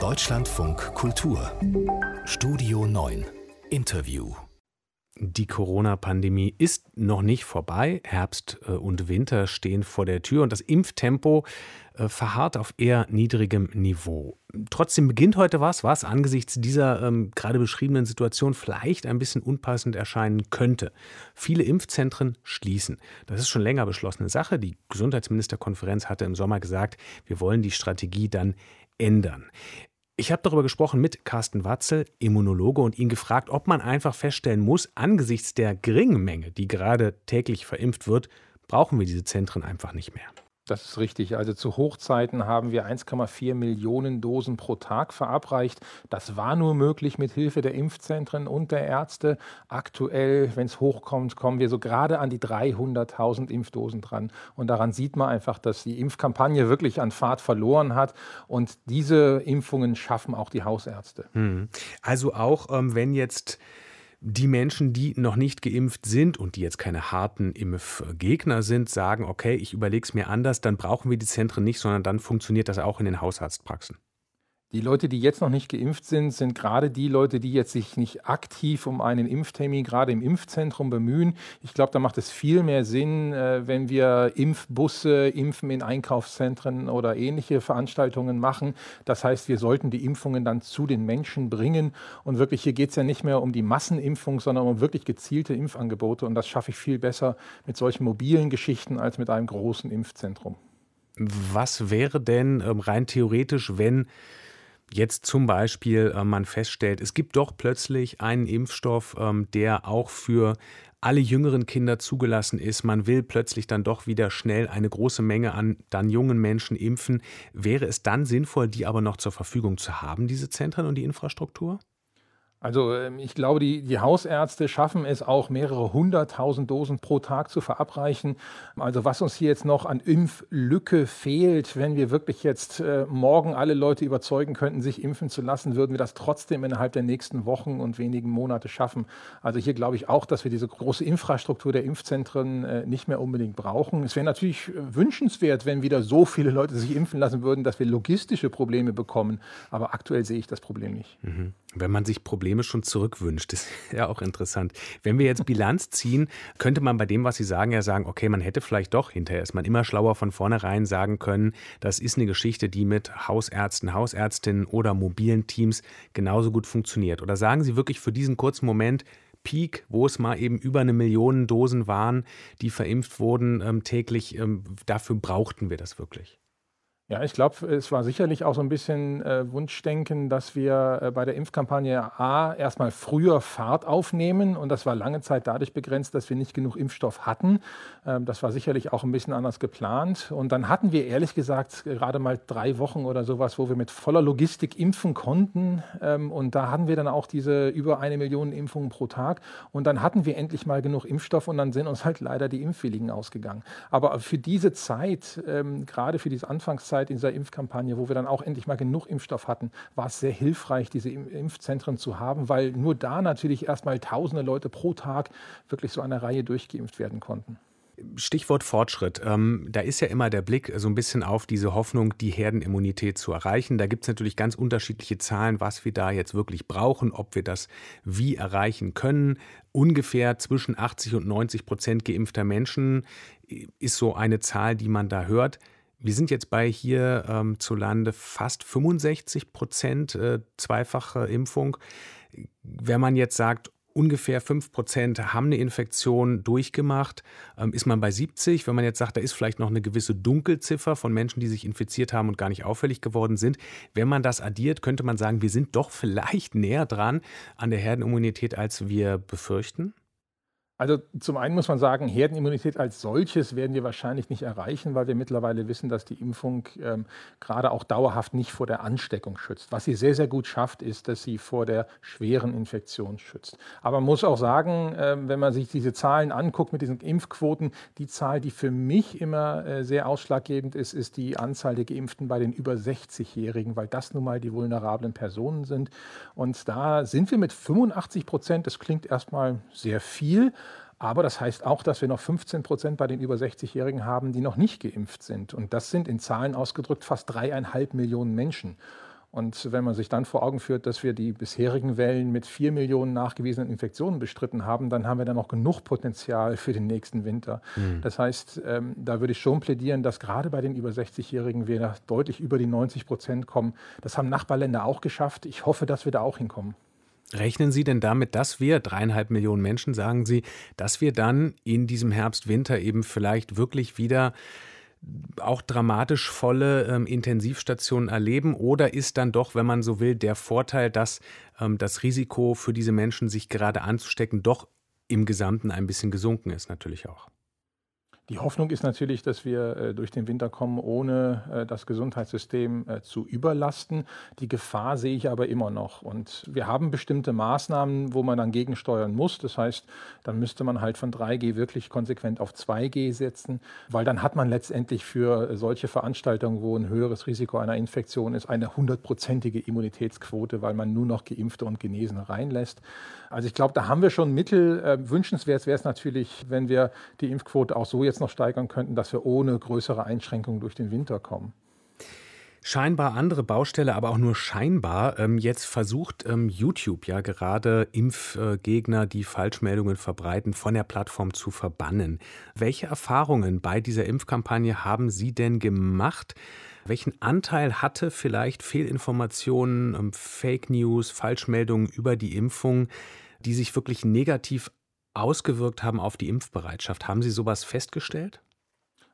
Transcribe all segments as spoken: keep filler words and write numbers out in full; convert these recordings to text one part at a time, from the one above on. Deutschlandfunk Kultur. Studio neun. Interview. Die Corona-Pandemie ist noch nicht vorbei. Herbst und Winter stehen vor der Tür und das Impftempo verharrt auf eher niedrigem Niveau. Trotzdem beginnt heute was, was angesichts dieser ähm, gerade beschriebenen Situation vielleicht ein bisschen unpassend erscheinen könnte. Viele Impfzentren schließen. Das ist schon länger beschlossene Sache. Die Gesundheitsministerkonferenz hatte im Sommer gesagt, wir wollen die Strategie dann ändern. Ich habe darüber gesprochen mit Carsten Watzel, Immunologe, und ihn gefragt, ob man einfach feststellen muss, angesichts der geringen Menge, die gerade täglich verimpft wird, brauchen wir diese Zentren einfach nicht mehr. Das ist richtig. Also zu Hochzeiten haben wir eins Komma vier Millionen Dosen pro Tag verabreicht. Das war nur möglich mit Hilfe der Impfzentren und der Ärzte. Aktuell, wenn es hochkommt, kommen wir so gerade an die dreihunderttausend Impfdosen dran. Und daran sieht man einfach, dass die Impfkampagne wirklich an Fahrt verloren hat. Und diese Impfungen schaffen auch die Hausärzte. Hm. Also auch ähm, wenn jetzt die Menschen, die noch nicht geimpft sind und die jetzt keine harten Impfgegner sind, sagen, okay, ich überlege es mir anders, dann brauchen wir die Zentren nicht, sondern dann funktioniert das auch in den Hausarztpraxen. Die Leute, die jetzt noch nicht geimpft sind, sind gerade die Leute, die jetzt sich nicht aktiv um einen Impftermin gerade im Impfzentrum bemühen. Ich glaube, da macht es viel mehr Sinn, wenn wir Impfbusse, Impfen in Einkaufszentren oder ähnliche Veranstaltungen machen. Das heißt, wir sollten die Impfungen dann zu den Menschen bringen. Und wirklich, hier geht es ja nicht mehr um die Massenimpfung, sondern um wirklich gezielte Impfangebote. Und das schaffe ich viel besser mit solchen mobilen Geschichten als mit einem großen Impfzentrum. Was wäre denn rein theoretisch, wenn jetzt zum Beispiel äh, man feststellt, es gibt doch plötzlich einen Impfstoff, ähm, der auch für alle jüngeren Kinder zugelassen ist. Man will plötzlich dann doch wieder schnell eine große Menge an dann jungen Menschen impfen. Wäre es dann sinnvoll, die aber noch zur Verfügung zu haben, diese Zentren und die Infrastruktur? Also ich glaube, die, die Hausärzte schaffen es auch, mehrere hunderttausend Dosen pro Tag zu verabreichen. Also was uns hier jetzt noch an Impflücke fehlt, wenn wir wirklich jetzt äh, morgen alle Leute überzeugen könnten, sich impfen zu lassen, würden wir das trotzdem innerhalb der nächsten Wochen und wenigen Monate schaffen. Also hier glaube ich auch, dass wir diese große Infrastruktur der Impfzentren äh, nicht mehr unbedingt brauchen. Es wäre natürlich wünschenswert, wenn wieder so viele Leute sich impfen lassen würden, dass wir logistische Probleme bekommen. Aber aktuell sehe ich das Problem nicht. Mhm. Wenn man sich Probleme schon zurückwünscht. Das ist ja auch interessant. Wenn wir jetzt Bilanz ziehen, könnte man bei dem, was Sie sagen, ja sagen, okay, man hätte vielleicht doch, hinterher ist man immer schlauer, von vornherein sagen können, das ist eine Geschichte, die mit Hausärzten, Hausärztinnen oder mobilen Teams genauso gut funktioniert. Oder sagen Sie wirklich für diesen kurzen Moment, Peak, wo es mal eben über eine Million Dosen waren, die verimpft wurden ähm, täglich, ähm, dafür brauchten wir das wirklich? Ja, ich glaube, es war sicherlich auch so ein bisschen äh, Wunschdenken, dass wir äh, bei der Impfkampagne A erstmal früher Fahrt aufnehmen. Und das war lange Zeit dadurch begrenzt, dass wir nicht genug Impfstoff hatten. Ähm, das war sicherlich auch ein bisschen anders geplant. Und dann hatten wir ehrlich gesagt gerade mal drei Wochen oder sowas, wo wir mit voller Logistik impfen konnten. Ähm, und da hatten wir dann auch diese über eine Million Impfungen pro Tag. Und dann hatten wir endlich mal genug Impfstoff und dann sind uns halt leider die Impfwilligen ausgegangen. Aber für diese Zeit, ähm, gerade für diese Anfangszeit, in dieser Impfkampagne, wo wir dann auch endlich mal genug Impfstoff hatten, war es sehr hilfreich, diese Impfzentren zu haben, weil nur da natürlich erstmal tausende Leute pro Tag wirklich so an der Reihe durchgeimpft werden konnten. Stichwort Fortschritt. Ähm, da ist ja immer der Blick so ein bisschen auf diese Hoffnung, die Herdenimmunität zu erreichen. Da gibt es natürlich ganz unterschiedliche Zahlen, was wir da jetzt wirklich brauchen, ob wir das wie erreichen können. Ungefähr zwischen achtzig und neunzig Prozent geimpfter Menschen ist so eine Zahl, die man da hört. Wir sind jetzt bei hier ähm, zu Lande fast fünfundsechzig Prozent äh, zweifache Impfung. Wenn man jetzt sagt, ungefähr fünf Prozent haben eine Infektion durchgemacht, ähm, ist man bei siebzig. Wenn man jetzt sagt, da ist vielleicht noch eine gewisse Dunkelziffer von Menschen, die sich infiziert haben und gar nicht auffällig geworden sind. Wenn man das addiert, könnte man sagen, wir sind doch vielleicht näher dran an der Herdenimmunität, als wir befürchten. Also zum einen muss man sagen, Herdenimmunität als solches werden wir wahrscheinlich nicht erreichen, weil wir mittlerweile wissen, dass die Impfung ähm, gerade auch dauerhaft nicht vor der Ansteckung schützt. Was sie sehr, sehr gut schafft, ist, dass sie vor der schweren Infektion schützt. Aber man muss auch sagen, ähm, wenn man sich diese Zahlen anguckt mit diesen Impfquoten, die Zahl, die für mich immer äh, sehr ausschlaggebend ist, ist die Anzahl der Geimpften bei den über sechzigjährigen, weil das nun mal die vulnerablen Personen sind. Und da sind wir mit fünfundachtzig Prozent, das klingt erstmal sehr viel, aber das heißt auch, dass wir noch fünfzehn Prozent bei den über sechzigjährigen haben, die noch nicht geimpft sind. Und das sind in Zahlen ausgedrückt fast dreieinhalb Millionen Menschen. Und wenn man sich dann vor Augen führt, dass wir die bisherigen Wellen mit vier Millionen nachgewiesenen Infektionen bestritten haben, dann haben wir dann auch genug Potenzial für den nächsten Winter. Mhm. Das heißt, ähm, da würde ich schon plädieren, dass gerade bei den über sechzigjährigen wir deutlich über die neunzig Prozent kommen. Das haben Nachbarländer auch geschafft. Ich hoffe, dass wir da auch hinkommen. Rechnen Sie denn damit, dass wir, dreieinhalb Millionen Menschen, sagen Sie, dass wir dann in diesem Herbst, Winter eben vielleicht wirklich wieder auch dramatisch volle ähm, Intensivstationen erleben? Oder ist dann doch, wenn man so will, der Vorteil, dass ähm, das Risiko für diese Menschen, sich gerade anzustecken, doch im Gesamten ein bisschen gesunken ist natürlich auch? Die Hoffnung ist natürlich, dass wir äh, durch den Winter kommen, ohne äh, das Gesundheitssystem äh, zu überlasten. Die Gefahr sehe ich aber immer noch. Und wir haben bestimmte Maßnahmen, wo man dann gegensteuern muss. Das heißt, dann müsste man halt von drei G wirklich konsequent auf zwei G setzen, weil dann hat man letztendlich für äh, solche Veranstaltungen, wo ein höheres Risiko einer Infektion ist, eine hundertprozentige Immunitätsquote, weil man nur noch Geimpfte und Genesene reinlässt. Also ich glaube, da haben wir schon Mittel. Äh, wünschenswert wäre es natürlich, wenn wir die Impfquote auch so jetzt noch steigern könnten, dass wir ohne größere Einschränkungen durch den Winter kommen. Scheinbar andere Baustelle, aber auch nur scheinbar. Jetzt versucht YouTube ja gerade Impfgegner, die Falschmeldungen verbreiten, von der Plattform zu verbannen. Welche Erfahrungen bei dieser Impfkampagne haben Sie denn gemacht? Welchen Anteil hatte vielleicht Fehlinformationen, Fake News, Falschmeldungen über die Impfung, die sich wirklich negativ ausgewirkt haben auf die Impfbereitschaft? Haben Sie sowas festgestellt?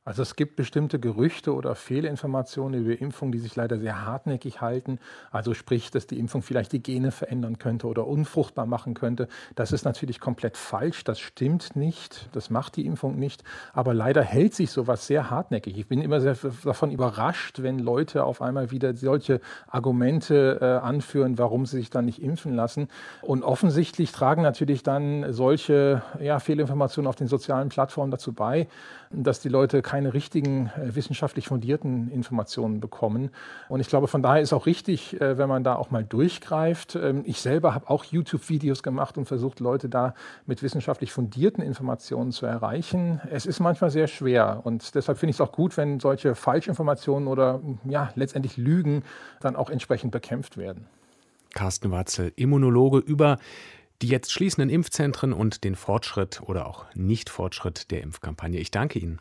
Also es gibt bestimmte Gerüchte oder Fehlinformationen über Impfungen, die sich leider sehr hartnäckig halten. Also sprich, dass die Impfung vielleicht die Gene verändern könnte oder unfruchtbar machen könnte. Das ist natürlich komplett falsch. Das stimmt nicht. Das macht die Impfung nicht. Aber leider hält sich sowas sehr hartnäckig. Ich bin immer sehr davon überrascht, wenn Leute auf einmal wieder solche Argumente äh, anführen, warum sie sich dann nicht impfen lassen. Und offensichtlich tragen natürlich dann solche ja, Fehlinformationen auf den sozialen Plattformen dazu bei, dass die Leute keine richtigen wissenschaftlich fundierten Informationen bekommen. Und ich glaube, von daher ist auch richtig, wenn man da auch mal durchgreift. Ich selber habe auch YouTube-Videos gemacht und versucht, Leute da mit wissenschaftlich fundierten Informationen zu erreichen. Es ist manchmal sehr schwer und deshalb finde ich es auch gut, wenn solche Falschinformationen oder ja, letztendlich Lügen dann auch entsprechend bekämpft werden. Carsten Watzel, Immunologe, über die jetzt schließenden Impfzentren und den Fortschritt oder auch Nicht-Fortschritt der Impfkampagne. Ich danke Ihnen.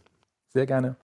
Sehr gerne.